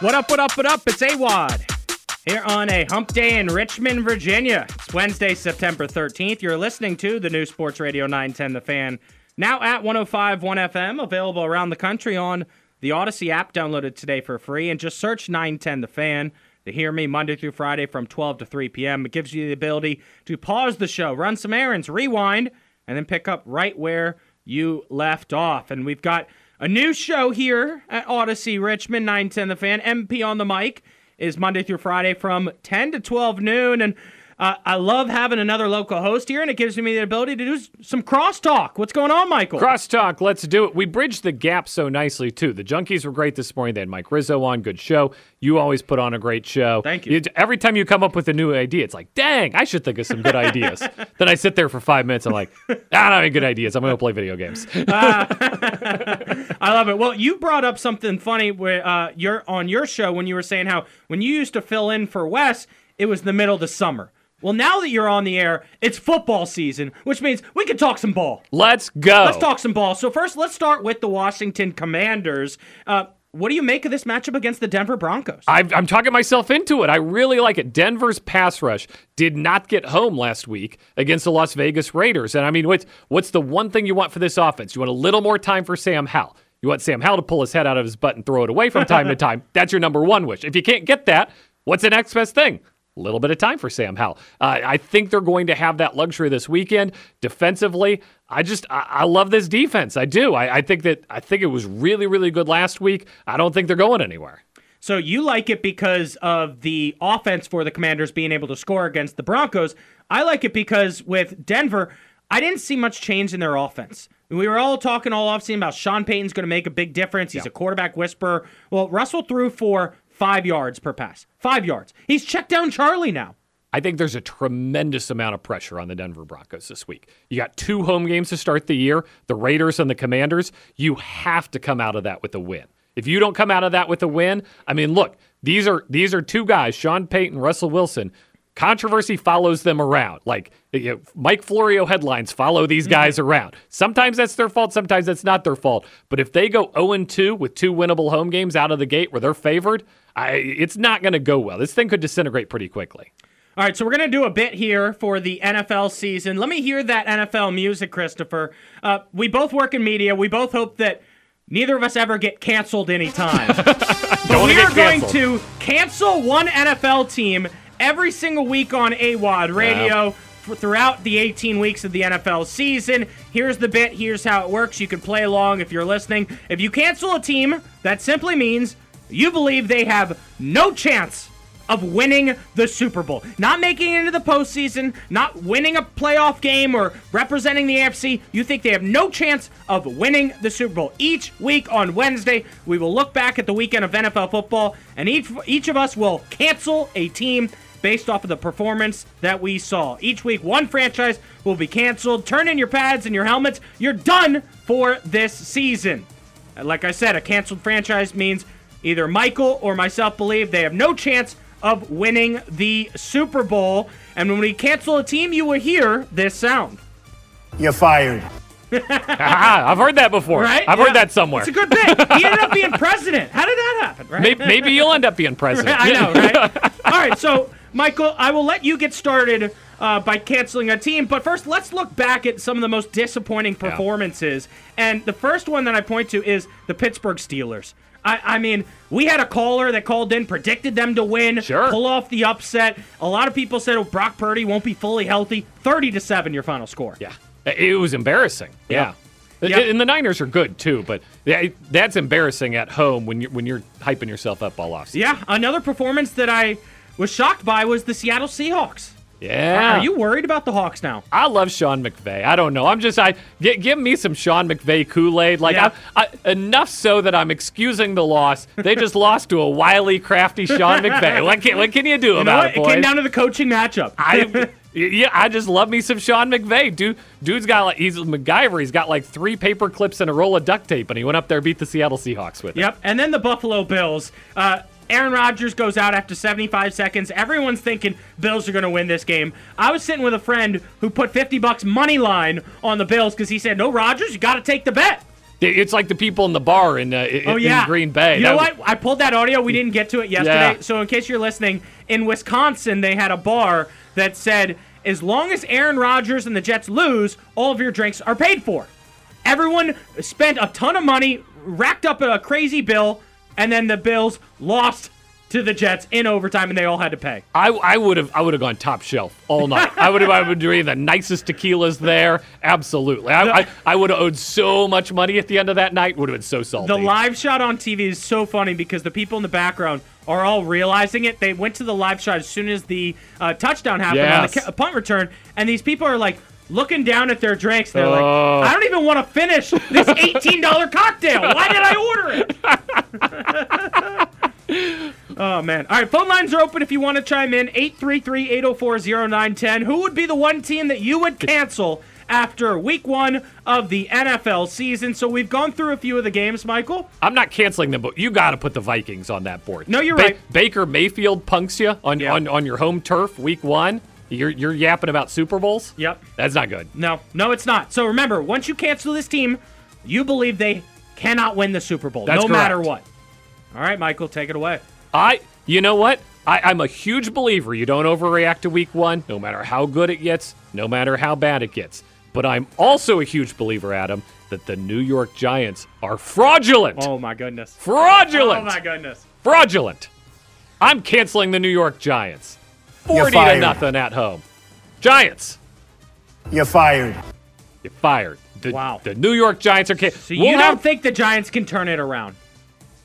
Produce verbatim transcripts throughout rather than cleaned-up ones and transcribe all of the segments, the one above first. What up, what up, what up? It's AWadd here on a hump day in Richmond, Virginia. It's Wednesday, September thirteenth. You're listening to the new Sports Radio nine ten The Fan, now at one oh five point one F M, available around the country on the Odyssey app, downloaded today for free, and just search nine ten The Fan to hear me Monday through Friday from twelve to three P M It gives you the ability to pause the show, run some errands, rewind, and then pick up right where you left off. And we've got a new show here at Odyssey Richmond, nine ten The Fan. M P on the mic is Monday through Friday from ten to twelve noon. And uh, I love having another local host here, and it gives me the ability to do some crosstalk. What's going on, Michael? Crosstalk, let's do it. We bridged the gap so nicely, too. The Junkies were great this morning. They had Mike Rizzo on, good show. You always put on a great show. Thank you. you every time you come up with a new idea, it's like, dang, I should think of some good ideas. Then I sit there for five minutes. I'm like, I don't have any good ideas. I'm going to play video games. uh, I love it. Well, you brought up something funny where, uh, you're on your show when you were saying how when you used to fill in for Wes, it was the middle of the summer. Well, now that you're on the air, it's football season, which means we can talk some ball. Let's go. Let's talk some ball. So first, let's start with the Washington Commanders. Uh, What do you make of this matchup against the Denver Broncos? I've, I'm talking myself into it. I really like it. Denver's pass rush did not get home last week against the Las Vegas Raiders. And, I mean, what's, what's the one thing you want for this offense? You want a little more time for Sam Howell. You want Sam Howell to pull his head out of his butt and throw it away from time to time. That's your number one wish. If you can't get that, what's the next best thing? A little bit of time for Sam Howell. Uh, I think they're going to have that luxury this weekend. Defensively, I just I, I love this defense. I do. I, I think that I think it was really, really good last week. I don't think they're going anywhere. So you like it because of the offense for the Commanders being able to score against the Broncos. I like it because with Denver, I didn't see much change in their offense. We were all talking all offseason about Sean Payton's going to make a big difference. He's yeah. a quarterback whisperer. Well, Russell threw for Five yards per pass. Five yards. He's checked down Charlie now. I think there's a tremendous amount of pressure on the Denver Broncos this week. You got two home games to start the year, the Raiders and the Commanders. You have to come out of that with a win. If you don't come out of that with a win, I mean, look, these are these are two guys, Sean Payton, Russell Wilson. Controversy follows them around. Like, you know, Mike Florio headlines follow these guys mm-hmm. around. Sometimes that's their fault, sometimes that's not their fault. But if they go oh and two with two winnable home games out of the gate where they're favored, I, it's not going to go well. This thing could disintegrate pretty quickly. All right, so we're going to do a bit here for the N F L season. Let me hear that N F L music, Christopher. Uh, we both work in media. We both hope that neither of us ever get canceled anytime. But we are going to cancel one N F L team every single week on AWadd Radio wow. for throughout the eighteen weeks of the N F L season. Here's the bit. Here's how it works. You can play along if you're listening. If you cancel a team, that simply means you believe they have no chance of winning the Super Bowl. Not making it into the postseason, not winning a playoff game or representing the A F C. You think they have no chance of winning the Super Bowl. Each week on Wednesday, we will look back at the weekend of N F L football, and each, each of us will cancel a team based off of the performance that we saw. Each week, one franchise will be canceled. Turn in your pads and your helmets. You're done for this season. Like I said, a canceled franchise means either Michael or myself believe they have no chance of winning the Super Bowl. And when we cancel a team, you will hear this sound. You're fired. I've heard that before. Right? I've yeah. heard that somewhere. It's a good bit. He ended up being president. How did that happen? Right? Maybe, maybe you'll end up being president. I know, right? All right, so Michael, I will let you get started uh, by canceling a team, but first let's look back at some of the most disappointing performances. Yeah. And the first one that I point to is the Pittsburgh Steelers. I, I mean, we had a caller that called in, predicted them to win, sure. pull off the upset. A lot of people said, oh, Brock Purdy won't be fully healthy. thirty to seven, your final score. Yeah, it was embarrassing. Yeah. yeah. yeah. And the Niners are good, too, but that's embarrassing at home when you're, when you're hyping yourself up all offseason. Yeah, another performance that I was shocked by was the Seattle Seahawks. Yeah. Are you worried about the Hawks now? I love Sean McVay. I don't know. I'm just, I g- give me some Sean McVay Kool-Aid. Like, yeah. I, I, enough so that I'm excusing the loss. They just lost to a wily, crafty Sean McVay. What can, what can you do you about it, boys? It came down to the coaching matchup. I, yeah, I just love me some Sean McVay. Dude, dude's got, like, he's MacGyver. He's got, like, three paper clips and a roll of duct tape, and he went up there and beat the Seattle Seahawks with it. Yep, and then the Buffalo Bills. Uh, Aaron Rodgers goes out after seventy-five seconds. Everyone's thinking Bills are going to win this game. I was sitting with a friend who put fifty bucks money line on the Bills because he said, no, Rodgers, you got to take the bet. It's like the people in the bar in, uh, in, oh, yeah. in Green Bay. You that know was... what? I pulled that audio. We didn't get to it yesterday. Yeah. So in case you're listening, in Wisconsin they had a bar that said, as long as Aaron Rodgers and the Jets lose, all of your drinks are paid for. Everyone spent a ton of money, racked up a crazy bill, and then the Bills lost to the Jets in overtime, and they all had to pay. I, I would have I would have gone top shelf all night. I would have I would drink the nicest tequilas there. Absolutely. I, the, I I would have owed so much money at the end of that night. Would have been so salty. The live shot on T V is so funny because the people in the background are all realizing it. They went to the live shot as soon as the uh, touchdown happened yes. on the ca- punt return, and these people are like looking down at their drinks. They're like, oh. I don't even want to finish this eighteen dollars cocktail. Why did I order it? Oh, man. All right, phone lines are open if you want to chime in. eight three three, eight oh four, oh nine one oh. Who would be the one team that you would cancel after week one of the N F L season? So we've gone through a few of the games, Michael. I'm not canceling them, but you got to put the Vikings on that board. No, you're ba- right. Baker Mayfield punks you on, yeah. on, on your home turf week one. You're you're yapping about Super Bowls? Yep. That's not good. No, no, it's not. So remember, once you cancel this team, you believe they cannot win the Super Bowl. That's no correct. matter what. All right, Michael, take it away. I, you know what? I, I'm a huge believer. You don't overreact to week one, no matter how good it gets, no matter how bad it gets. But I'm also a huge believer, Adam, that the New York Giants are fraudulent. Oh, my goodness. Fraudulent. Oh, my goodness. Fraudulent. I'm canceling the New York Giants. forty to nothing at home. Giants. You're fired. You're fired. The, wow. The New York Giants are... Ca- so you we'll don't have- think the Giants can turn it around?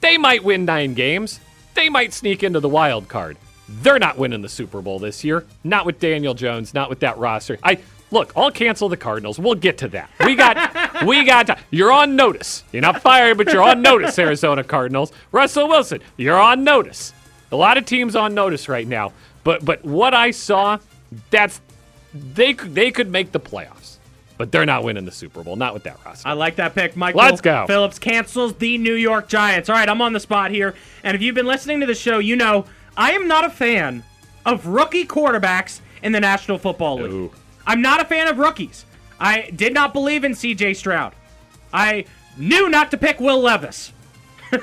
They might win nine games. They might sneak into the wild card. They're not winning the Super Bowl this year. Not with Daniel Jones. Not with that roster. I Look, I'll cancel the Cardinals. We'll get to that. We got... we got... To, you're on notice. You're not fired, but you're on notice, Arizona Cardinals. Russell Wilson, you're on notice. A lot of teams on notice right now. But but what I saw, that's they they could make the playoffs, but they're not winning the Super Bowl. Not with that roster. I like that pick, Michael. Let's go. Phillips cancels the New York Giants. All right, I'm on the spot here, and if you've been listening to the show, you know I am not a fan of rookie quarterbacks in the National Football League. No. I'm not a fan of rookies. I did not believe in C J. Stroud. I knew not to pick Will Levis.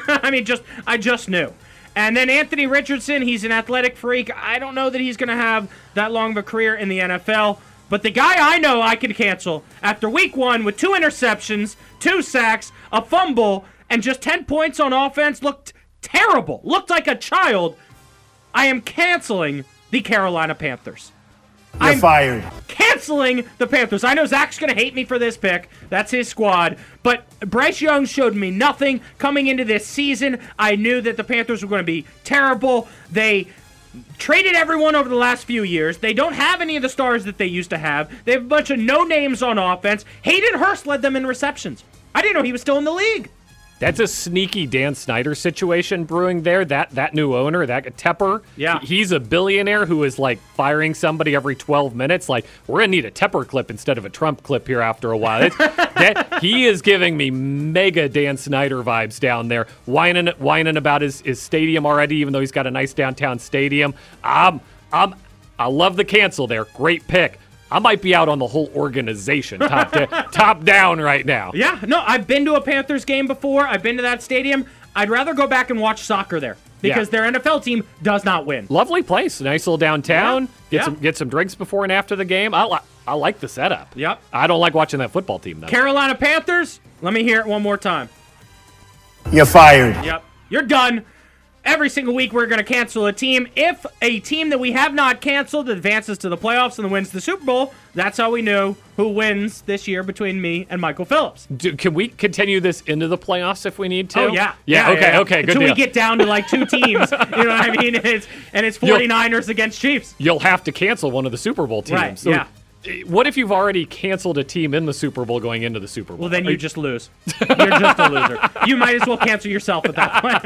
I mean, just I just knew. And then Anthony Richardson, he's an athletic freak. I don't know that he's going to have that long of a career in the N F L. But the guy I know I could cancel after week one with two interceptions, two sacks, a fumble, and just ten points on offense looked terrible. Looked like a child. I am canceling the Carolina Panthers. You're I'm fired. Canceling the Panthers. I know Zach's going to hate me for this pick. That's his squad. But Bryce Young showed me nothing coming into this season. I knew that the Panthers were going to be terrible. They traded everyone over the last few years. They don't have any of the stars that they used to have. They have a bunch of no names on offense. Hayden Hurst led them in receptions. I didn't know he was still in the league. That's a sneaky Dan Snyder situation brewing there. That that new owner, that Tepper, yeah. he's a billionaire who is like firing somebody every twelve minutes. Like, we're going to need a Tepper clip instead of a Trump clip here after a while. that, he is giving me mega Dan Snyder vibes down there, whining whining about his, his stadium already, even though he's got a nice downtown stadium. Um, um, I love the cancel there. Great pick. I might be out on the whole organization, top, to, top down right now. Yeah, no, I've been to a Panthers game before. I've been to that stadium. I'd rather go back and watch soccer there because yeah. their N F L team does not win. Lovely place. Nice little downtown. Yeah. Get yeah. some get some drinks before and after the game. I, li- I like the setup. Yep. I don't like watching that football team, though. Carolina Panthers, let me hear it one more time. You're fired. Yep. You're done. Every single week we're going to cancel a team. If a team that we have not canceled advances to the playoffs and wins the Super Bowl, that's how we know who wins this year between me and Michael Phillips. Do, can we continue this into the playoffs if we need to? Oh, yeah. Yeah, yeah okay, yeah, yeah. okay, good Until deal. Until we get down to like two teams, you know what I mean? And it's, and it's 49ers you'll, against Chiefs. You'll have to cancel one of the Super Bowl teams. Right, so yeah. What if you've already canceled a team in the Super Bowl going into the Super Bowl? Well, then you, you just lose. You're just a loser. You might as well cancel yourself at that point.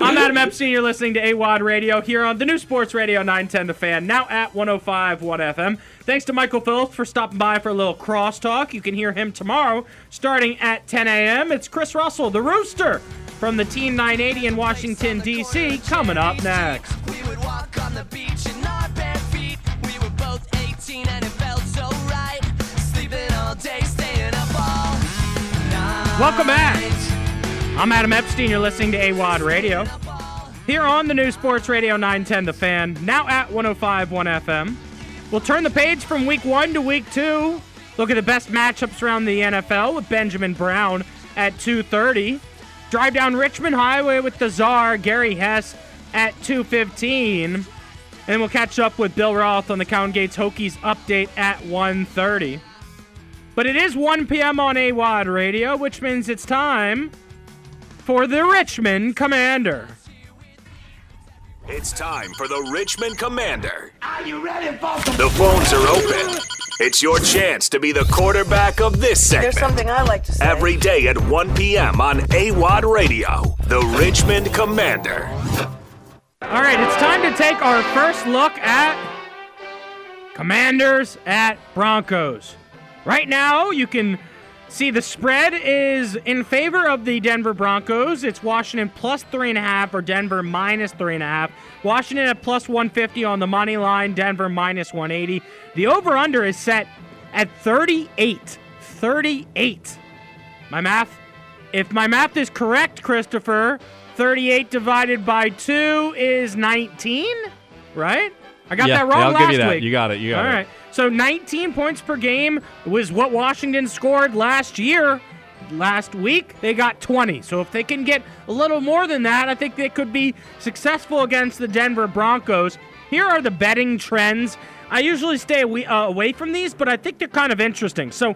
I'm Adam Epstein. You're listening to AWadd Radio here on the new Sports Radio nine ten The Fan, now at one oh five point one F M. Thanks to Michael Phillips for stopping by for a little crosstalk. You can hear him tomorrow starting at ten a.m. It's Chris Russell, the Rooster, from the Team nine eighty in Washington, D C, coming up next. We would walk on the beach and not bare feet. We were both and it felt so right, sleeping all day, staying up all night. Welcome back. I'm Adam Epstein. You're listening to AWadd Radio. Here on the new Sports Radio nine ten The Fan, now at one oh five point one F M. We'll turn the page from week one to week two. Look at the best matchups around the N F L with Benjamin Brown at two thirty. Drive down Richmond Highway with the czar, Gary Hess, at two fifteen. And then we'll catch up with Bill Roth on the Cowan Gates Hokies update at one thirty. But it is one p.m. on AWadd Radio, which means it's time for the Richmond Commander. It's time for the Richmond Commander. Are you ready, folks? The phones are open. It's your chance to be the quarterback of this segment. There's something I like to say. Every day at one p.m. on AWadd Radio, the Richmond Commander. All right, it's time to take our first look at Commanders at Broncos. Right now, you can see the spread is in favor of the Denver Broncos. It's Washington plus three and a half or Denver minus three and a half. Washington at plus one fifty on the money line, Denver minus one eighty. The over-under is set at thirty-eight. thirty-eight. My math, if my math is correct, Christopher, thirty-eight divided by two is nineteen, right? I got yeah, that wrong yeah, I'll last give you that. Week. You got it. You got All it. All right. So nineteen points per game was what Washington scored last year. Last week, they got twenty. So if they can get a little more than that, I think they could be successful against the Denver Broncos. Here are the betting trends. I usually stay away from these, but I think they're kind of interesting. So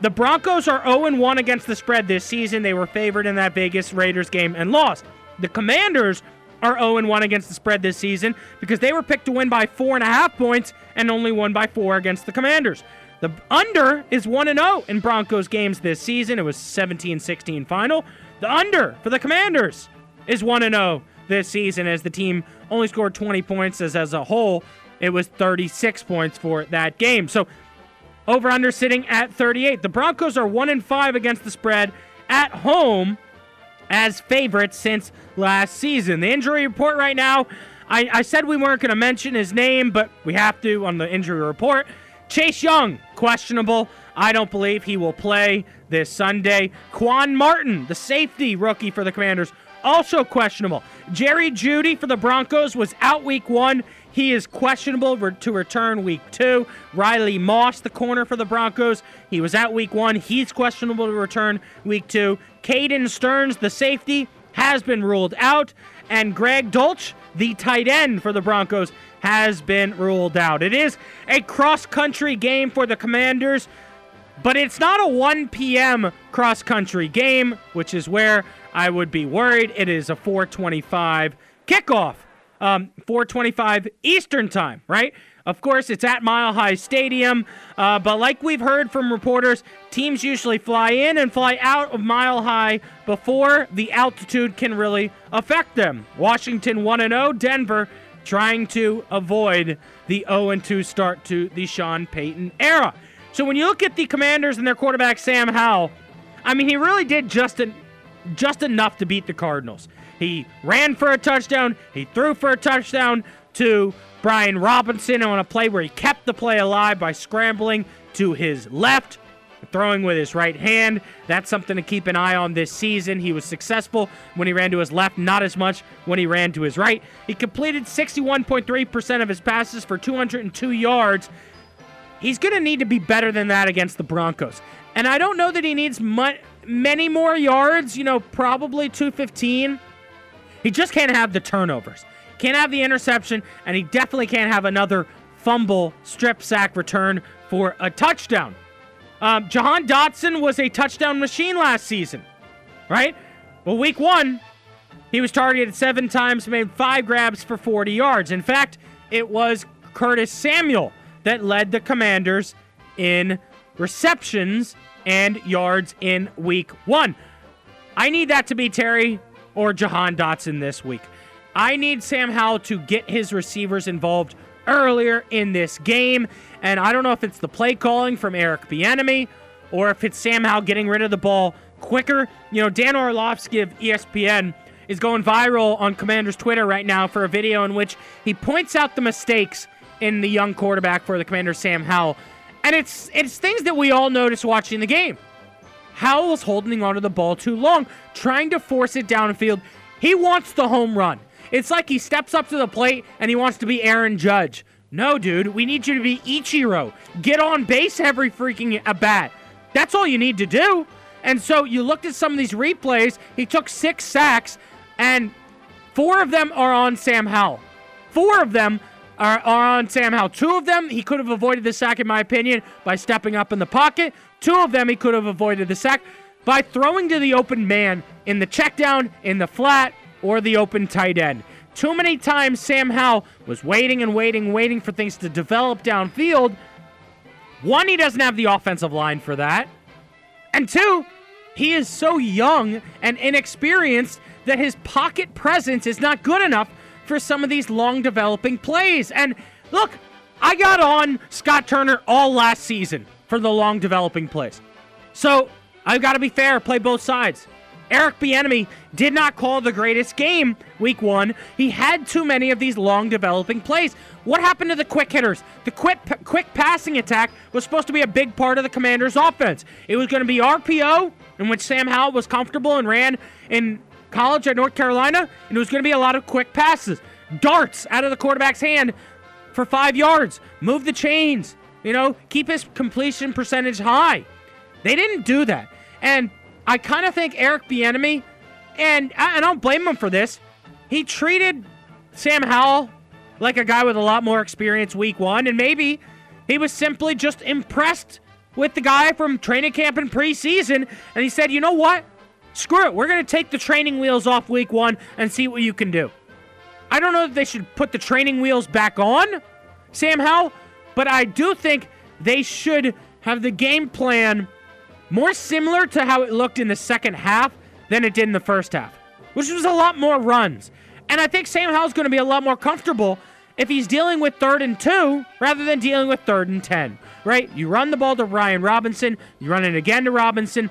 the Broncos are oh and one against the spread this season. They were favored in that Vegas Raiders game and lost. The Commanders are oh and one against the spread this season because they were picked to win by four point five points and only won by four against the Commanders. The under is one and oh in Broncos games this season. It was seventeen sixteen final. The under for the Commanders is one and oh this season as the team only scored twenty points as, as a whole. It was thirty-six points for that game. So over-under sitting at thirty-eight. The Broncos are one and five against the spread at home as favorites since last season. The injury report right now, I, I said we weren't going to mention his name, but we have to on the injury report. Chase Young, questionable. I don't believe he will play this Sunday. Quan Martin, the safety rookie for the Commanders, also questionable. Jerry Jeudy for the Broncos was out week one. He is questionable to return week two. Riley Moss, the corner for the Broncos, he was out week one. He's questionable to return week two. Caden Stearns, the safety, has been ruled out. And Greg Dulch, the tight end for the Broncos, has been ruled out. It is a cross-country game for the Commanders, but it's not a one p.m. cross-country game, which is where I would be worried. It is a four twenty-five kickoff. Um, four twenty-five Eastern time, right? Of course, it's at Mile High Stadium, uh, but like we've heard from reporters, teams usually fly in and fly out of Mile High before the altitude can really affect them. Washington one and oh, Denver trying to avoid the oh and two start to the Sean Payton era. So when you look at the Commanders and their quarterback, Sam Howell, I mean, he really did just, an, just enough to beat the Cardinals. He ran for a touchdown. He threw for a touchdown to Brian Robinson on a play where he kept the play alive by scrambling to his left, throwing with his right hand. That's something to keep an eye on this season. He was successful when he ran to his left, not as much when he ran to his right. He completed sixty-one point three percent of his passes for two hundred two yards. He's going to need to be better than that against the Broncos. And I don't know that he needs mu- many more yards, you know, probably two fifteen. He just can't have the turnovers. Can't have the interception, and he definitely can't have another fumble, strip sack return for a touchdown. Um, Jahan Dotson was a touchdown machine last season, right? Well, week one, he was targeted seven times, made five grabs for forty yards. In fact, it was Curtis Samuel that led the Commanders in receptions and yards in week one. I need that to be Terry or Jahan Dotson this week. I need Sam Howell to get his receivers involved earlier in this game, and I don't know if it's the play calling from Eric Bieniemy or if it's Sam Howell getting rid of the ball quicker. You know, Dan Orlovsky of E S P N is going viral on Commander's Twitter right now for a video in which he points out the mistakes in the young quarterback for the Commanders, Sam Howell, and it's it's things that we all notice watching the game. Howell was holding onto the ball too long, trying to force it downfield. He wants the home run. It's like he steps up to the plate and he wants to be Aaron Judge. No, dude, we need you to be Ichiro. Get on base every freaking at-bat. That's all you need to do. And so you looked at some of these replays. He took six sacks, and four of them are on Sam Howell. Four of them are, are on Sam Howell. Two of them, he could have avoided the sack, in my opinion, by stepping up in the pocket. Two of them, he could have avoided the sack by throwing to the open man in the check down, in the flat, or the open tight end. Too many times Sam Howell was waiting and waiting, waiting for things to develop downfield. One, he doesn't have the offensive line for that. And two, he is so young and inexperienced that his pocket presence is not good enough for some of these long developing plays. And look, I got on Scott Turner all last season for the long developing plays. So I've got to be fair, play both sides. Eric Bieniemy did not call the greatest game week one. He had too many of these long developing plays. What happened to the quick hitters? The quick quick passing attack was supposed to be a big part of the Commanders' offense. It was going to be R P O, in which Sam Howell was comfortable and ran in college at North Carolina, and it was going to be a lot of quick passes. Darts out of the quarterback's hand for five yards. Move the chains. You know, keep his completion percentage high. They didn't do that. And I kind of think Eric Bieniemy, and I, I don't blame him for this, he treated Sam Howell like a guy with a lot more experience week one, and maybe he was simply just impressed with the guy from training camp and preseason, and he said, you know what? Screw it. We're going to take the training wheels off week one and see what you can do. I don't know if they should put the training wheels back on, Sam Howell, but I do think they should have the game plan more similar to how it looked in the second half than it did in the first half, which was a lot more runs. And I think Sam Howell's going to be a lot more comfortable if he's dealing with third and two rather than dealing with third and ten, right? You run the ball to Ryan Robinson, you run it again to Robinson,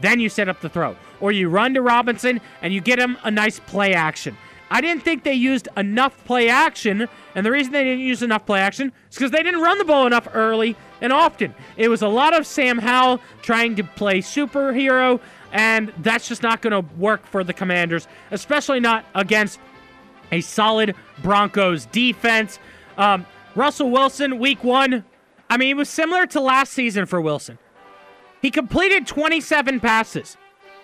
then you set up the throw. Or you run to Robinson and you get him a nice play action. I didn't think they used enough play action, and the reason they didn't use enough play action is because they didn't run the ball enough early and often. It was a lot of Sam Howell trying to play superhero, and that's just not going to work for the Commanders, especially not against a solid Broncos defense. Um, Russell Wilson, week one, I mean, it was similar to last season for Wilson. He completed twenty-seven passes.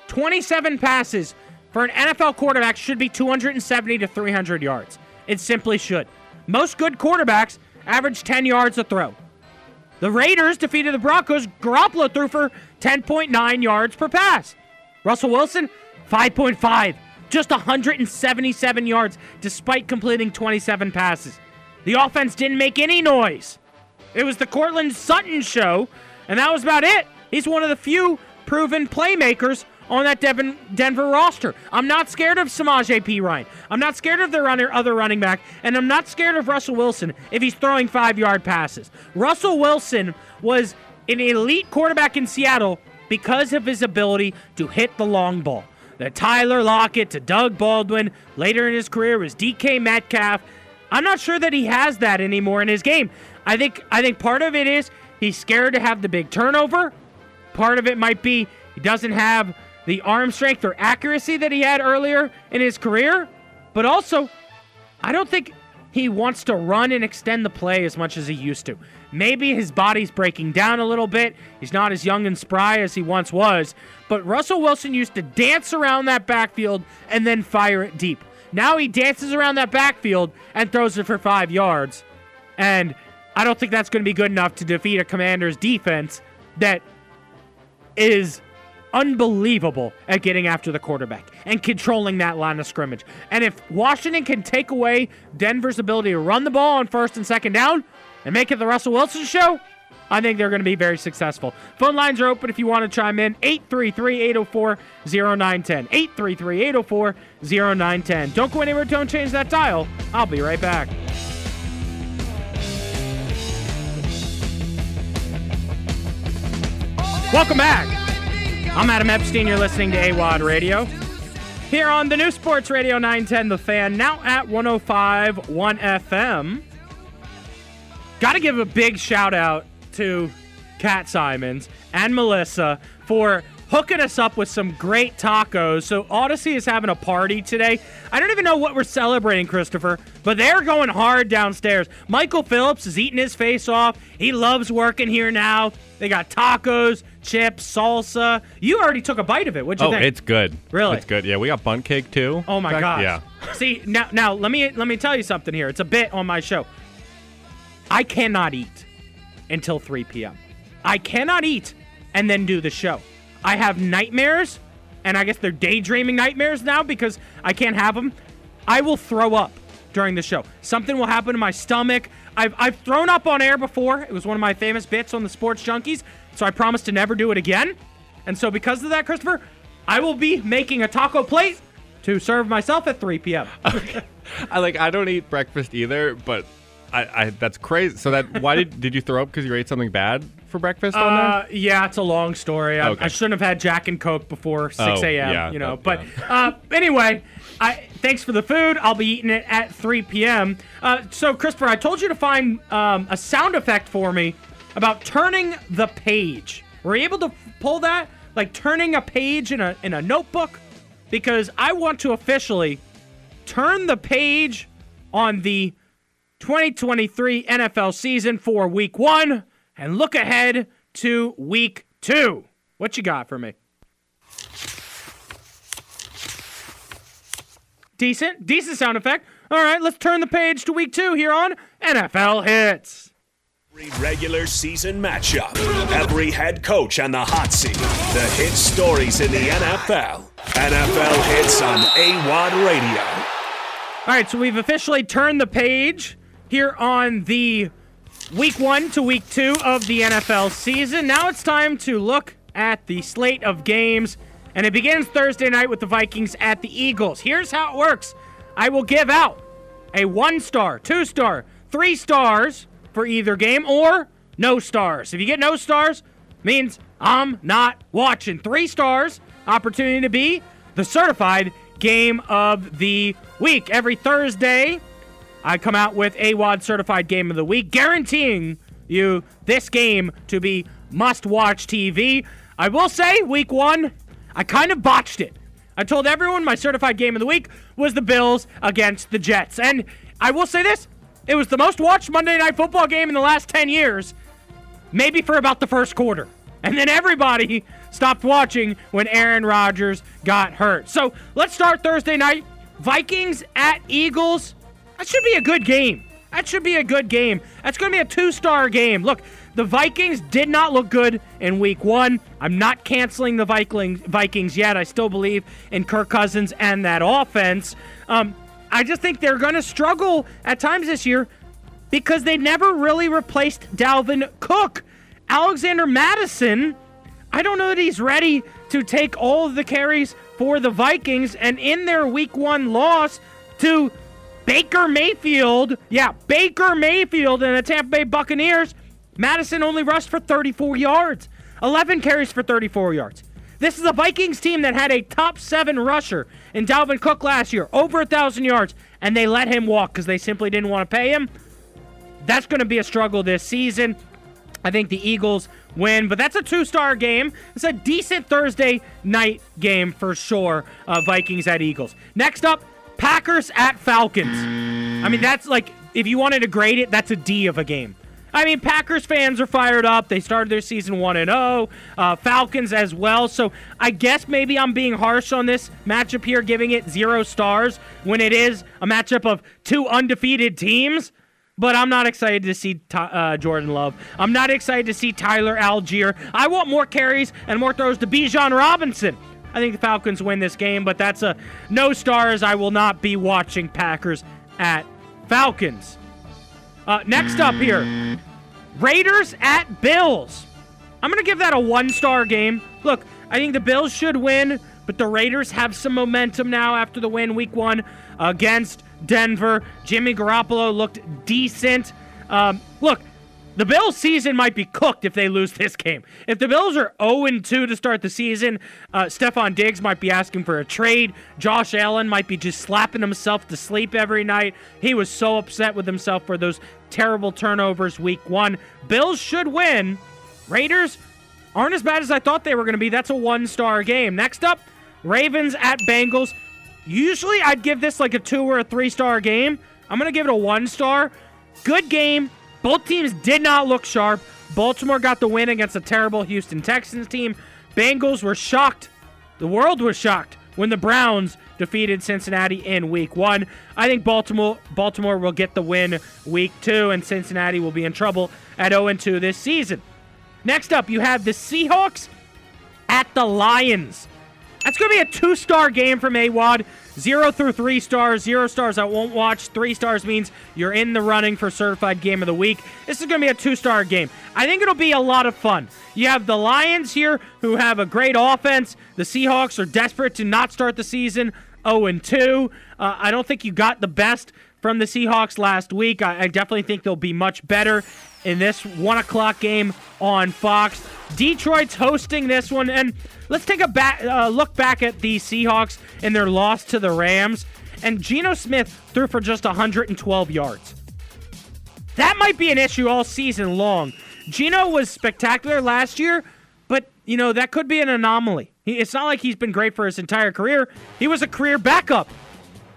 twenty-seven passes. For an N F L quarterback, should be two hundred seventy to three hundred yards. It simply should. Most good quarterbacks average ten yards a throw. The Raiders defeated the Broncos. Garoppolo threw for ten point nine yards per pass. Russell Wilson, five point five. Just one hundred seventy-seven yards despite completing twenty-seven passes. The offense didn't make any noise. It was the Cortland Sutton show, and that was about it. He's one of the few proven playmakers on that Denver roster. I'm not scared of Samaje Perine. I'm not scared of their other running back, and I'm not scared of Russell Wilson if he's throwing five-yard passes. Russell Wilson was an elite quarterback in Seattle because of his ability to hit the long ball. The Tyler Lockett to Doug Baldwin later in his career was D K Metcalf. I'm not sure that he has that anymore in his game. I think I think part of it is he's scared to have the big turnover. Part of it might be he doesn't have the arm strength or accuracy that he had earlier in his career, but also, I don't think he wants to run and extend the play as much as he used to. Maybe his body's breaking down a little bit. He's not as young and spry as he once was, but Russell Wilson used to dance around that backfield and then fire it deep. Now he dances around that backfield and throws it for five yards, and I don't think that's going to be good enough to defeat a Commanders defense that is unbelievable at getting after the quarterback and controlling that line of scrimmage. And if Washington can take away Denver's ability to run the ball on first and second down and make it the Russell Wilson show, I think they're going to be very successful. Phone lines are open if you want to chime in. eight three three, eight oh four, oh nine one oh. eight three three, eight oh four, oh nine one oh. Don't go anywhere. Don't change that dial. I'll be right back. Welcome back. I'm Adam Epstein. You're listening to AWadd Radio here on the new Sports Radio nine ten The Fan, now at one oh five point one F M. Got to give a big shout out to Kat Simons and Melissa for hooking us up with some great tacos. So Odyssey is having a party today. I don't even know what we're celebrating, Christopher, but they're going hard downstairs. Michael Phillips is eating his face off. He loves working here now. They got tacos, chips, salsa. You already took a bite of it. What'd you oh, think? Oh, it's good. Really? It's good. Yeah, we got bundt cake too. Oh my gosh. Yeah. See, now now let me let me tell you something here. It's a bit on my show. I cannot eat until three p.m. I cannot eat and then do the show. I have nightmares, and I guess they're daydreaming nightmares now because I can't have them. I will throw up during the show. Something will happen to my stomach. I've I've thrown up on air before. It was one of my famous bits on the Sports Junkies, so I promised to never do it again. And so because of that, Christopher, I will be making a taco plate to serve myself at three p.m. Okay. I like I don't eat breakfast either, but I, I that's crazy. So that why did did you throw up? Because you ate something bad for breakfast on uh, there? Yeah, it's a long story. I, okay. I shouldn't have had Jack and Coke before six a.m. Oh, yeah, you know. That, but yeah. uh, anyway, I thanks for the food. I'll be eating it at three p.m. Uh, so Christopher, I told you to find um, a sound effect for me about turning the page. Were you able to pull that? Like turning a page in a in a notebook? Because I want to officially turn the page on the twenty twenty-three N F L season for week one and look ahead to week two. What you got for me? Decent. Decent sound effect. All right, let's turn the page to week two here on N F L Hits. Regular season matchup. Every head coach on the hot seat. The hit stories in the N F L. N F L Hits on AWadd Radio. All right, so we've officially turned the page here on the week one to week two of the N F L season. Now it's time to look at the slate of games, and it begins Thursday night with the Vikings at the Eagles. Here's how it works. I will give out a one-star, two-star, three stars for either game, or no stars. If you get no stars, means I'm not watching. Three stars, opportunity to be the certified game of the week. Every Thursday, I come out with AWadd certified game of the week, guaranteeing you this game to be must-watch T V. I will say, week one, I kind of botched it. I told everyone my certified game of the week was the Bills against the Jets. And I will say this, it was the most-watched Monday Night Football game in the last ten years, maybe for about the first quarter. And then everybody stopped watching when Aaron Rodgers got hurt. So let's start Thursday night. Vikings at Eagles. That should be a good game. That should be a good game. That's going to be a two-star game. Look, the Vikings did not look good in week one. I'm not canceling the Vikings yet. I still believe in Kirk Cousins and that offense. Um... I just think they're going to struggle at times this year because they never really replaced Dalvin Cook. Alexander Mattison, I don't know that he's ready to take all of the carries for the Vikings. And in their week one loss to Baker Mayfield, yeah, Baker Mayfield and the Tampa Bay Buccaneers, Mattison only rushed for thirty-four yards, eleven carries for thirty-four yards. This is a Vikings team that had a top seven rusher in Dalvin Cook last year, over one thousand yards, and they let him walk because they simply didn't want to pay him. That's going to be a struggle this season. I think the Eagles win, but that's a two-star game. It's a decent Thursday night game for sure, uh, Vikings at Eagles. Next up, Packers at Falcons. I mean, that's like, if you wanted to grade it, that's a D of a game. I mean, Packers fans are fired up. They started their season one and oh. Uh, Falcons as well. So I guess maybe I'm being harsh on this matchup here, giving it zero stars when it is a matchup of two undefeated teams. But I'm not excited to see uh, Jordan Love. I'm not excited to see Tyler Algier. I want more carries and more throws to Bijan Robinson. I think the Falcons win this game, but that's a no stars. I will not be watching Packers at Falcons. Uh, next up here, Raiders at Bills. I'm going to give that a one-star game. Look, I think the Bills should win, but the Raiders have some momentum now after the win week one against Denver. Jimmy Garoppolo looked decent. Um, look, the Bills' season might be cooked if they lose this game. If the Bills are oh and two to start the season, uh, Stephon Diggs might be asking for a trade. Josh Allen might be just slapping himself to sleep every night. He was so upset with himself for those terrible turnovers week one. Bills should win. Raiders aren't as bad as I thought they were going to be. That's a one-star game. Next up, Ravens at Bengals. Usually I'd give this like a two or a three-star game. I'm going to give it a one-star. Good game. Both teams did not look sharp. Baltimore got the win against a terrible Houston Texans team. Bengals were shocked. The world was shocked when the Browns defeated Cincinnati in week one. I think Baltimore Baltimore will get the win week two, and Cincinnati will be in trouble at oh and two this season. Next up, you have the Seahawks at the Lions. That's going to be a two-star game from AWadd. Zero through three stars. Zero stars I won't watch. Three stars means you're in the running for certified game of the week. This is going to be a two-star game. I think it'll be a lot of fun. You have the Lions here who have a great offense. The Seahawks are desperate to not start the season oh and two. Uh, I don't think you got the best from the Seahawks last week. I, I definitely think they'll be much better in this one o'clock game on Fox. Detroit's hosting this one, and let's take a back, uh, look back at the Seahawks and their loss to the Rams, and Geno Smith threw for just one hundred twelve yards. That might be an issue all season long. Geno was spectacular last year, but, you know, that could be an anomaly. He, it's not like he's been great for his entire career. He was a career backup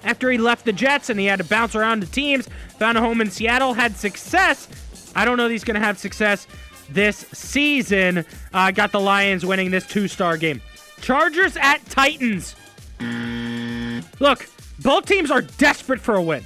after he left the Jets, and he had to bounce around to teams, found a home in Seattle, had success. I don't know that he's going to have success this season. I uh, got the Lions winning this two-star game. Chargers at Titans. Look, both teams are desperate for a win.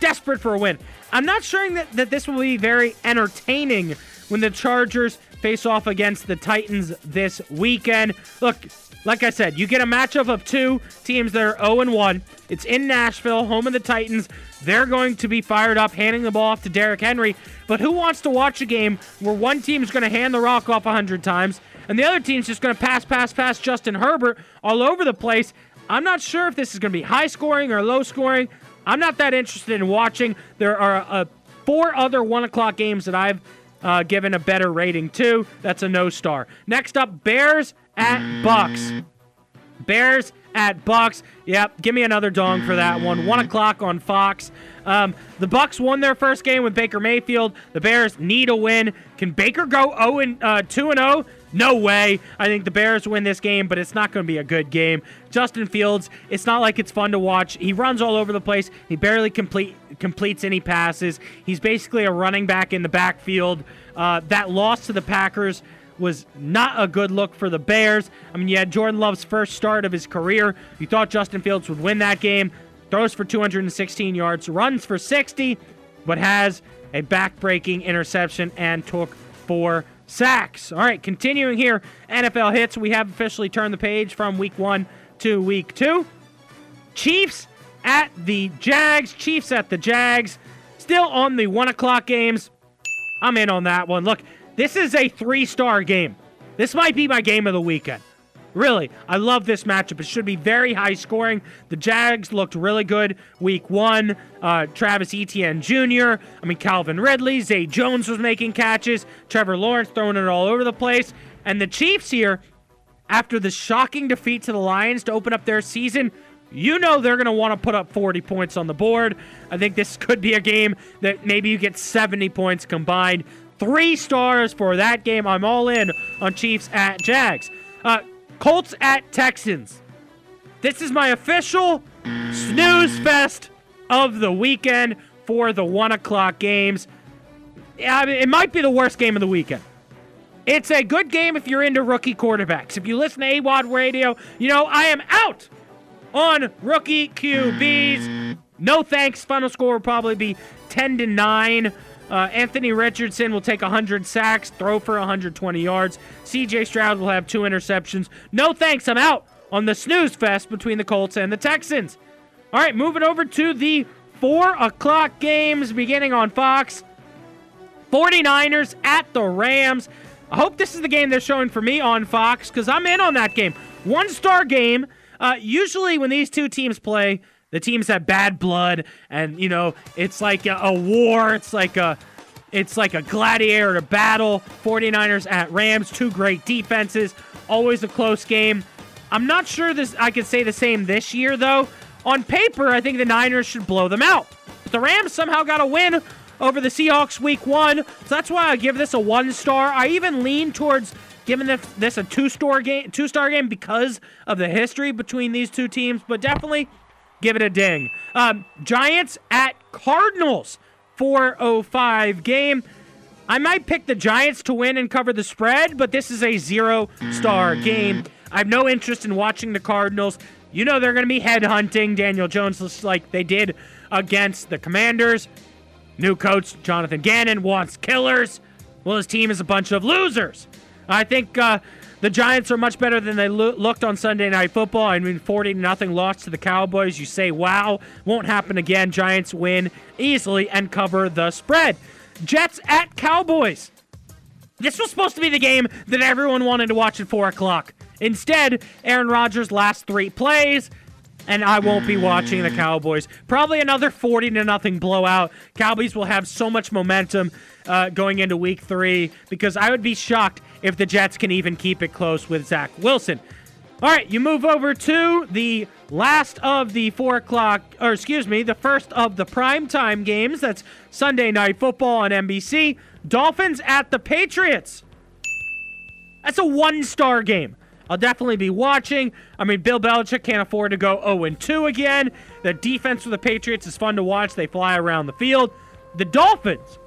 Desperate for a win. I'm not sure that, that this will be very entertaining when the Chargers face off against the Titans this weekend. Look, like I said, you get a matchup of two teams that are oh and one. It's in Nashville, home of the Titans. They're going to be fired up, handing the ball off to Derrick Henry. But who wants to watch a game where one team's going to hand the rock off one hundred times and the other team's just going to pass, pass, pass Justin Herbert all over the place? I'm not sure if this is going to be high scoring or low scoring. I'm not that interested in watching. There are uh, four other one o'clock games that I've uh, given a better rating to. That's a no star. Next up, Bears at Bucks. Bears at Bucks. Yep, give me another dong for that one. One o'clock on Fox. Um, the Bucks won their first game with Baker Mayfield. The Bears need a win. Can Baker go oh and uh, two and oh? No way. I think the Bears win this game, but it's not going to be a good game. Justin Fields, it's not like it's fun to watch. He runs all over the place. He barely complete, completes any passes. He's basically a running back in the backfield. Uh, that loss to the Packers was not a good look for the Bears. I mean, you had Jordan Love's first start of his career. You thought Justin Fields would win that game. Throws for two hundred sixteen yards, runs for sixty, but has a back-breaking interception and took four sacks. All right, continuing here, N F L Hits. We have officially turned the page from week one to week two. Chiefs at the Jags. Chiefs at the Jags. Still on the one o'clock games. I'm in on that one. Look, this is a three-star game. This might be my game of the weekend. Really, I love this matchup. It should be very high scoring. The Jags looked really good week one. Uh, Travis Etienne Junior, I mean, Calvin Ridley, Zay Jones was making catches, Trevor Lawrence throwing it all over the place. And the Chiefs here, after the shocking defeat to the Lions to open up their season, you know they're going to want to put up forty points on the board. I think this could be a game that maybe you get seventy points combined. Three stars for that game. I'm all in on Chiefs at Jags. Uh, Colts at Texans. This is my official snooze fest of the weekend for the one o'clock games. I mean, it might be the worst game of the weekend. It's a good game if you're into rookie quarterbacks. If you listen to AWadd Radio, you know I am out on rookie Q Bs. No thanks. Final score will probably be ten to nine. Uh, Anthony Richardson will take one hundred sacks, throw for one hundred twenty yards. C J. Stroud will have two interceptions. No thanks, I'm out on the snooze fest between the Colts and the Texans. All right, moving over to the four o'clock games beginning on Fox. forty-niners at the Rams. I hope this is the game they're showing for me on Fox because I'm in on that game. One-star game. Uh, usually when these two teams play, the teams have bad blood, and, you know, it's like a, a war. It's like a it's like a gladiator battle. forty-niners at Rams, two great defenses, always a close game. I'm not sure this. I could say the same this year, though. On paper, I think the Niners should blow them out. But the Rams somehow got a win over the Seahawks week one, so that's why I give this a one star. I even lean towards giving this, this a two-star game, two-star game because of the history between these two teams, but definitely give it a ding. Um, Giants at Cardinals, four oh five game. I might pick the Giants to win and cover the spread, but this is a zero-star game. I have no interest in watching the Cardinals. You know they're going to be headhunting Daniel Jones just like they did against the Commanders. New coach Jonathan Gannon wants killers. Well, his team is a bunch of losers. I think uh, the Giants are much better than they lo- looked on Sunday Night Football. I mean, forty to nothing loss to the Cowboys. You say, wow, won't happen again. Giants win easily and cover the spread. Jets at Cowboys. This was supposed to be the game that everyone wanted to watch at four o'clock. Instead, Aaron Rodgers' last three plays, and I won't be watching the Cowboys. Probably another forty to nothing blowout. Cowboys will have so much momentum uh, going into week three, because I would be shocked if the Jets can even keep it close with Zach Wilson. All right, you move over to the last of the four o'clock, or excuse me, the first of the primetime games. That's Sunday Night Football on N B C. Dolphins at the Patriots. That's a one-star game. I'll definitely be watching. I mean, Bill Belichick can't afford to go oh and two again. The defense for the Patriots is fun to watch. They fly around the field. The Dolphins.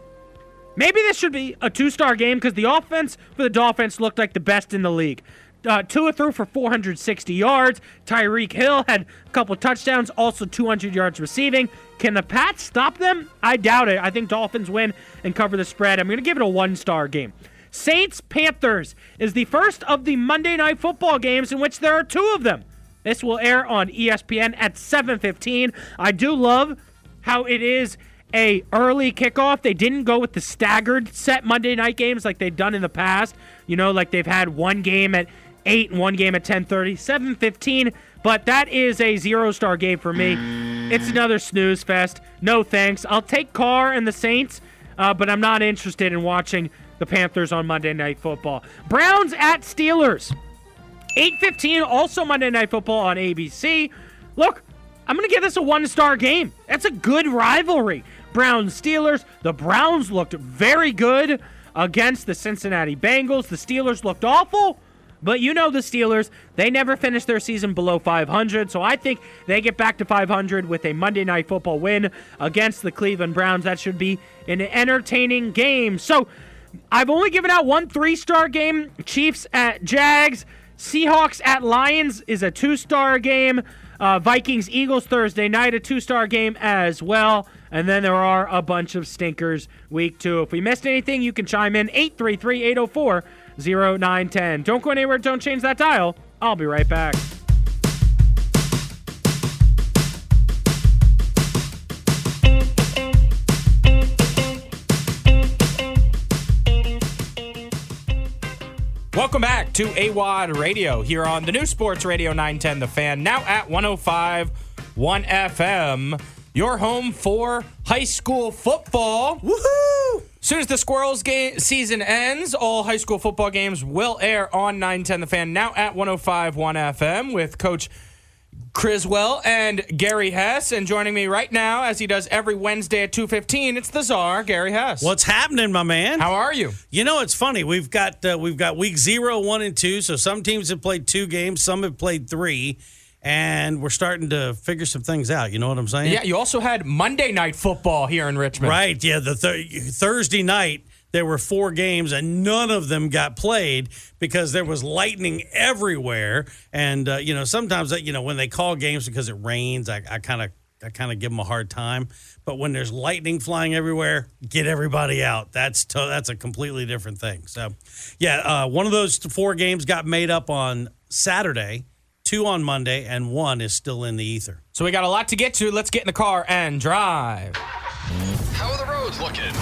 Maybe this should be a two-star game because the offense for the Dolphins looked like the best in the league. Uh, Tua threw for four hundred sixty yards. Tyreek Hill had a couple touchdowns, also two hundred yards receiving. Can the Pats stop them? I doubt it. I think Dolphins win and cover the spread. I'm going to give it a one-star game. Saints-Panthers is the first of the Monday Night Football games in which there are two of them. This will air on E S P N at seven fifteen. I do love how it is a early kickoff. They didn't go with the staggered set Monday night games like they've done in the past. You know, like they've had one game at eight and one game at ten thirty, seven fifteen, but that is a zero-star game for me. It's another snooze fest. No thanks. I'll take Carr and the Saints, uh, but I'm not interested in watching the Panthers on Monday Night Football. Browns at Steelers. eight fifteen, also Monday Night Football on A B C. Look, I'm going to give this a one-star game. That's a good rivalry. Browns-Steelers. The Browns looked very good against the Cincinnati Bengals. The Steelers looked awful. But you know the Steelers, they never finished their season below five hundred, so I think they get back to five hundred with a Monday Night Football win against the Cleveland Browns. That should be an entertaining game. So I've only given out one three-star game. Chiefs at Jags. Seahawks at Lions is a two-star game. Uh, Vikings-Eagles Thursday night, a two-star game as well. And then there are a bunch of stinkers week two. If we missed anything, you can chime in eight three three, eight oh four, oh nine one oh. Don't go anywhere. Don't change that dial. I'll be right back. Welcome back to AWadd Radio here on the new Sports Radio nine ten The Fan, now at one oh five point one F M, your home for high school football. Woohoo! As soon as the Squirrels game season ends, all high school football games will air on nine ten The Fan, now at one oh five point one F M with Coach Criswell and Gary Hess, and joining me right now, as he does every Wednesday at two fifteen, it's the czar, Gary Hess. What's happening, my man? How are you? You know, it's funny. We've got uh, we've got week zero, one, and two, so some teams have played two games, some have played three, and we're starting to figure some things out. You know what I'm saying? Yeah, you also had Monday Night Football here in Richmond. Right, yeah, the th- Thursday night. There were four games, and none of them got played because there was lightning everywhere. And, uh, you know, sometimes, you know, when they call games because it rains, I kind of I kind of give them a hard time. But when there's lightning flying everywhere, get everybody out. That's to, that's a completely different thing. So, yeah, uh, one of those four games got made up on Saturday, two on Monday, and one is still in the ether. So we got a lot to get to. Let's get in the car and drive. How are the roads looking?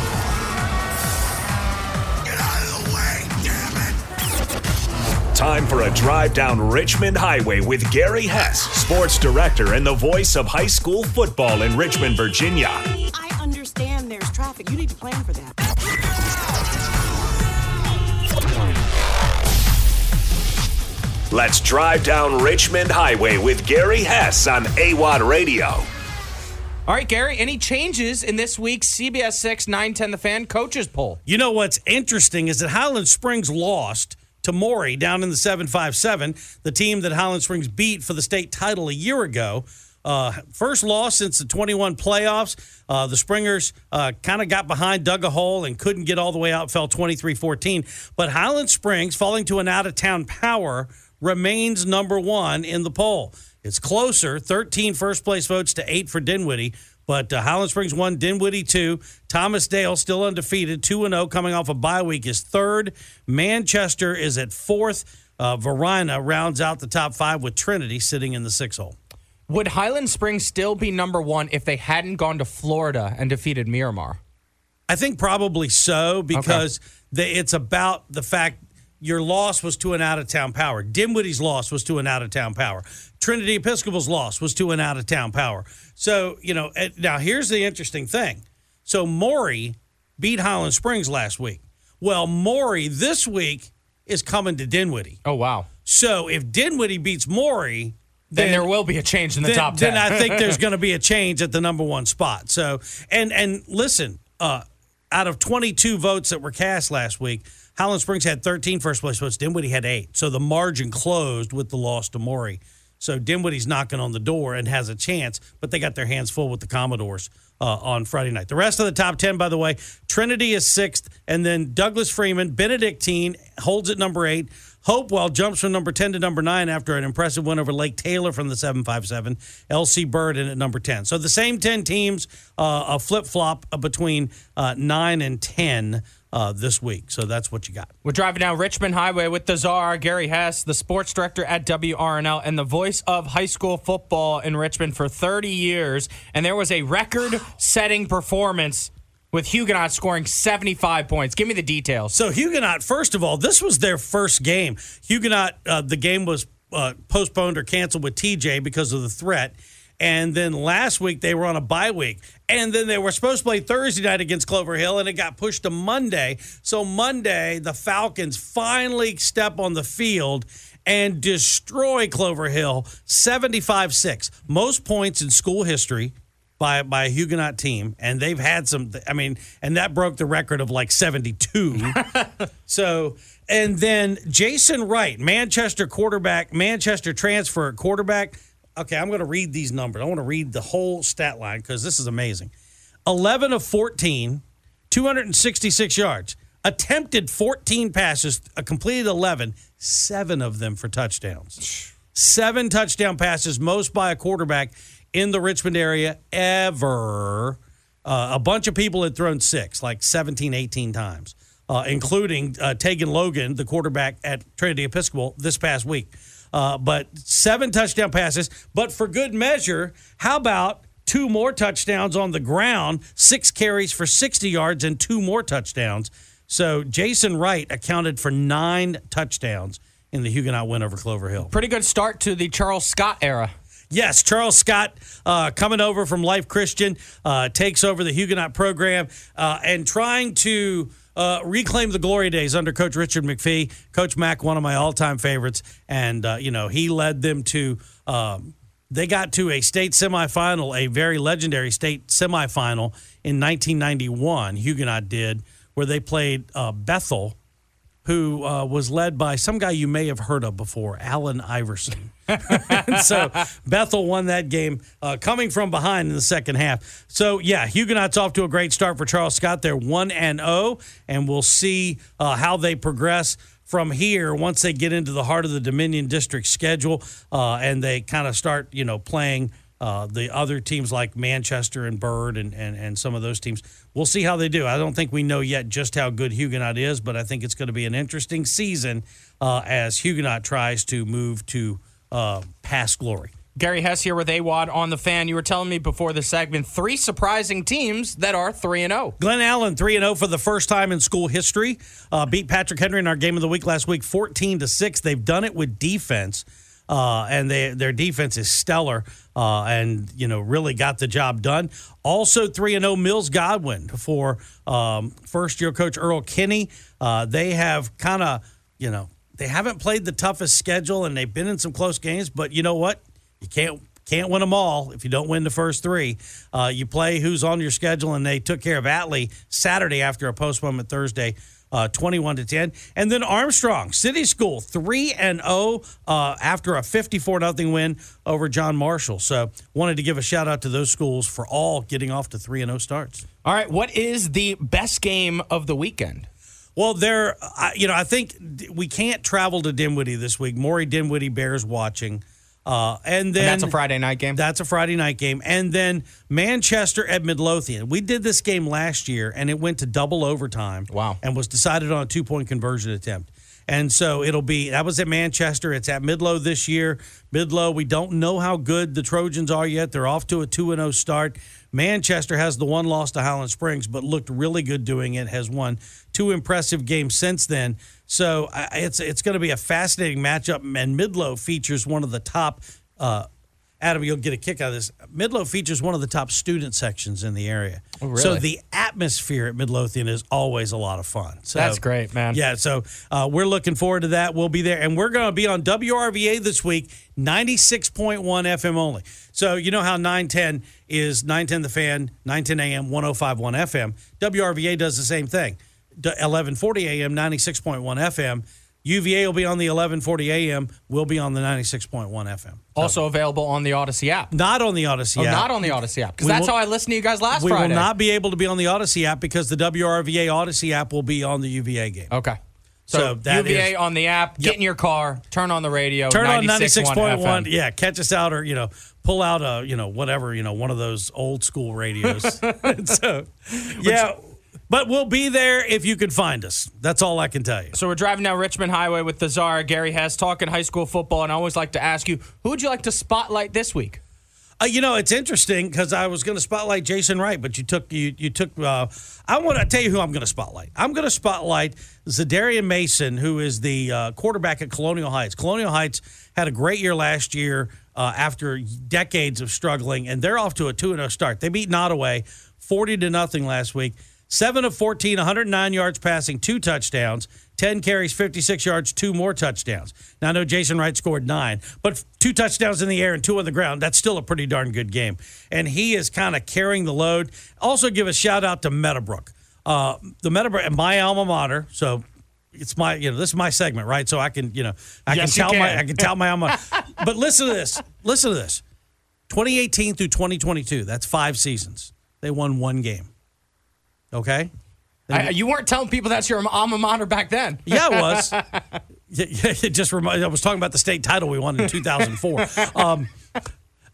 Time for a drive down Richmond Highway with Gary Hess, sports director and the voice of high school football in Richmond, Virginia. I understand there's traffic. You need to plan for that. Let's drive down Richmond Highway with Gary Hess on AWadd Radio. All right, Gary, any changes in this week's C B S six nine ten The Fan coaches poll? You know what's interesting is that Highland Springs lost to Maury down in the seven five seven, the team that Highland Springs beat for the state title a year ago. Uh, first loss since the twenty-one playoffs. Uh, the Springers uh, kind of got behind, dug a hole, and couldn't get all the way out, fell twenty-three fourteen. But Highland Springs, falling to an out-of-town power, remains number one in the poll. It's closer, thirteen first-place votes to eight for Dinwiddie. But uh, Highland Springs won, Dinwiddie two. Thomas Dale still undefeated, two and oh, coming off a bye week, is third. Manchester is at fourth. Uh, Verina rounds out the top five with Trinity sitting in the sixth hole. Would Highland Springs still be number one if they hadn't gone to Florida and defeated Miramar? I think probably so, because okay. they, it's about the fact your loss was to an out-of-town power. Dinwiddie's loss was to an out-of-town power. Trinity Episcopal's loss was to an out-of-town power. So, you know, now here's the interesting thing. So Maury beat Highland Springs last week. Well, Maury this week is coming to Dinwiddie. Oh, wow. So if Dinwiddie beats Maury... Then, then there will be a change in the then, top ten. Then I think there's going to be a change at the number one spot. So, and and listen, uh, out of twenty-two votes that were cast last week, Highland Springs had thirteen first-place votes. Dinwiddie had eight. So the margin closed with the loss to Maury. So Dinwiddie's knocking on the door and has a chance, but they got their hands full with the Commodores uh, on Friday night. The rest of the top ten, by the way, Trinity is sixth, and then Douglas Freeman, Benedictine holds at number eight. Hopewell jumps from number ten to number nine after an impressive win over Lake Taylor from the seven five seven. L C Bird in at number ten. So the same ten teams, uh, a flip-flop between uh, nine and ten uh, this week. So that's what you got. We're driving down Richmond Highway with the czar, Gary Hess, the sports director at W R N L, and the voice of high school football in Richmond for thirty years. And there was a record-setting performance with Huguenot scoring seventy-five points. Give me the details. So Huguenot, first of all, this was their first game. Huguenot, uh, the game was uh, postponed or canceled with T J because of the threat. And then last week they were on a bye week. And then they were supposed to play Thursday night against Clover Hill, and it got pushed to Monday. So Monday, the Falcons finally step on the field and destroy Clover Hill seventy-five six. Most points in school history by by a Huguenot team, and they've had some, I mean, and that broke the record of like seventy-two. So, and then Jason Wright, Manchester quarterback, Manchester transfer quarterback. Okay, I'm going to read these numbers. I want to read the whole stat line because this is amazing. eleven of fourteen, two hundred sixty-six yards, attempted fourteen passes, completed eleven, seven of them for touchdowns. Seven touchdown passes, most by a quarterback in the Richmond area ever. Uh, a bunch of people had thrown six, like seventeen, eighteen times, uh, including uh, Tegan Logan, the quarterback at Trinity Episcopal, this past week. Uh, but seven touchdown passes. But for good measure, how about two more touchdowns on the ground, six carries for sixty yards and two more touchdowns. So Jason Wright accounted for nine touchdowns in the Huguenot win over Clover Hill. Pretty good start to the Charles Scott era. Yes, Charles Scott uh, coming over from Life Christian, uh, takes over the Huguenot program uh, and trying to uh, reclaim the glory days under Coach Richard McPhee. Coach Mack, one of my all-time favorites, and, uh, you know, he led them to um, – they got to a state semifinal, a very legendary state semifinal in nineteen ninety-one, Huguenot did, where they played uh, Bethel, who uh, was led by some guy you may have heard of before, Allen Iverson. And so Bethel won that game uh, coming from behind in the second half. So, yeah, Huguenot's off to a great start for Charles Scott. They're one and oh, and we'll see uh, how they progress from here once they get into the heart of the Dominion District schedule uh, and they kind of start, you know, playing uh, the other teams like Manchester and Byrd and, and, and some of those teams. We'll see how they do. I don't think we know yet just how good Huguenot is, but I think it's going to be an interesting season uh, as Huguenot tries to move to Uh, past glory. Gary Hess here with AWadd on the Fan. You were telling me before the segment three surprising teams that are three and oh. Glen Allen three and oh for the first time in school history. Uh, beat Patrick Henry in our game of the week last week fourteen to six. They've done it with defense, uh, and they, their defense is stellar uh, and, you know, really got the job done. Also three and oh Mills Godwin for um, first-year coach Earl Kinney. Uh, they have kind of, you know, they haven't played the toughest schedule, and they've been in some close games. But you know what? You can't Can't win them all if you don't win the first three. Uh, you play who's on your schedule, and they took care of Atlee Saturday after a postponement Thursday, uh, twenty-one to ten. And then Armstrong, City School, three and oh uh, after a fifty-four nothing win over John Marshall. So wanted to give a shout-out to those schools for all getting off to three and oh starts. All right, what is the best game of the weekend? Well, there, uh, you know, I think we can't travel to Dinwiddie this week. Maury Dinwiddie bears watching. Uh, and then and that's a Friday night game. That's a Friday night game. And then Manchester at Midlothian. We did this game last year, and it went to double overtime. Wow. And was decided on a two-point conversion attempt. And so it'll be, that was at Manchester. It's at Midlow this year. Midlow, we don't know how good the Trojans are yet. They're off to a two and oh start. Manchester has the one loss to Highland Springs, but looked really good doing it, has won two impressive games since then. So it's it's going to be a fascinating matchup, and Midlow features one of the top, uh, Adam, you'll get a kick out of this, Midlow features one of the top student sections in the area. Oh, really? So the atmosphere at Midlothian is always a lot of fun. So, that's great, man. Yeah, so uh, we're looking forward to that. We'll be there, and we're going to be on W R V A this week, ninety-six point one F M only. So you know how nine ten is nine ten The Fan, nine ten A M, one oh five point one F M. W R V A does the same thing. eleven forty A M, ninety-six point one F M. U V A will be on the eleven forty A M. We'll be on the ninety-six point one F M. Also available on the Odyssey app. Not on the Odyssey oh, app. Not on the Odyssey app, because that's will, how I listened to you guys last we Friday. We will not be able to be on the Odyssey app because the W R V A Odyssey app will be on the U V A game. Okay. So, so that U V A is, on the app, get yep. in your car, turn on the radio, turn on ninety-six point one. Yeah, catch us out, or, you know, pull out a, you know, whatever, you know, one of those old school radios. So, yeah. Which, But we'll be there if you can find us. That's all I can tell you. So we're driving down Richmond Highway with the czar, Gary Hess, talking high school football, and I always like to ask you, who would you like to spotlight this week? Uh, you know, it's interesting because I was going to spotlight Jason Wright, but you took you you took. Uh, I want to tell you who I'm going to spotlight. I'm going to spotlight Za'Darian Mason, who is the uh, quarterback at Colonial Heights. Colonial Heights had a great year last year uh, after decades of struggling, and they're off to a two and oh start. They beat Nottoway forty to nothing last week. seven of fourteen, one hundred nine yards passing, two touchdowns, ten carries, fifty-six yards, two more touchdowns. Now, I know Jason Wright scored nine, but two touchdowns in the air and two on the ground, that's still a pretty darn good game. And he is kind of carrying the load. Also give a shout-out to Meadowbrook. Uh, the Meadowbrook, my alma mater, so it's my, you know, this is my segment, right? So I can, you know, I yes, can tell can. my I can tell my alma mater. But listen to this. Listen to this. twenty eighteen through twenty twenty-two, that's five seasons. They won one game. Okay, I, you weren't telling people that's your alma mater back then. Yeah, I was. It just reminded. I was talking about the state title we won in two thousand four. um,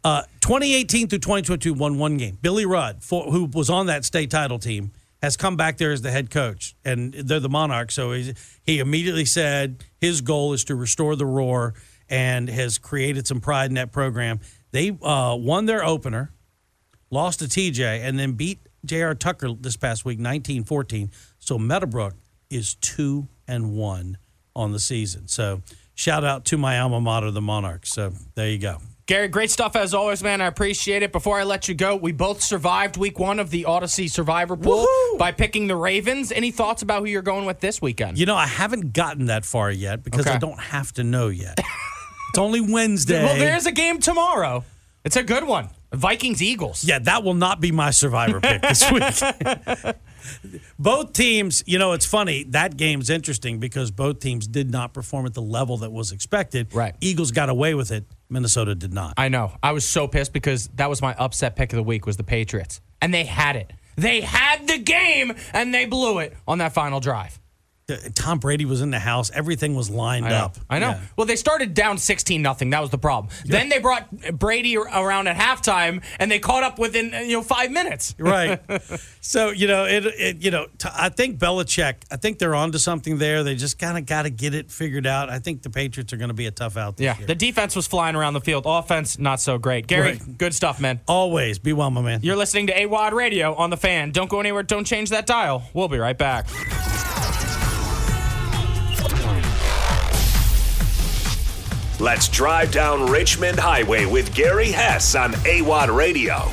uh, twenty eighteen through twenty twenty-two won one game. Billy Rudd, for, who was on that state title team, has come back there as the head coach, and they're the Monarchs. So he, he immediately said his goal is to restore the roar, and has created some pride in that program. They uh, won their opener, lost to T J, and then beat J R. Tucker this past week, nineteen fourteen. So Meadowbrook is two and one on the season. So shout out to my alma mater, the Monarchs. So there you go. Gary, great stuff as always, man. I appreciate it. Before I let you go, we both survived week one of the Odyssey Survivor Pool Woohoo! By picking the Ravens. Any thoughts about who you're going with this weekend? You know, I haven't gotten that far yet because okay. I don't have to know yet. It's only Wednesday. Well, there's a game tomorrow. It's a good one. Vikings-Eagles. Yeah, that will not be my Survivor pick this week. Both teams, you know, it's funny. That game's interesting because both teams did not perform at the level that was expected. Right. Eagles got away with it. Minnesota did not. I know. I was so pissed because that was my upset pick of the week was the Patriots. And they had it. They had the game, and they blew it on that final drive. Tom Brady was in the house. Everything was lined I up. I know. Yeah. Well, they started down sixteen nothing. That was the problem. Yeah. Then they brought Brady around at halftime, and they caught up within you know five minutes. Right. So you know it. it you know t- I think Belichick. I think they're onto something there. They just kind of got to get it figured out. I think the Patriots are going to be a tough out this yeah. year. The defense was flying around the field. Offense not so great. Gary, right. Good stuff, man. Always be well, my man. You're listening to AWadd Radio on the Fan. Don't go anywhere. Don't change that dial. We'll be right back. Let's drive down Richmond Highway with Gary Hess on AWadd Radio.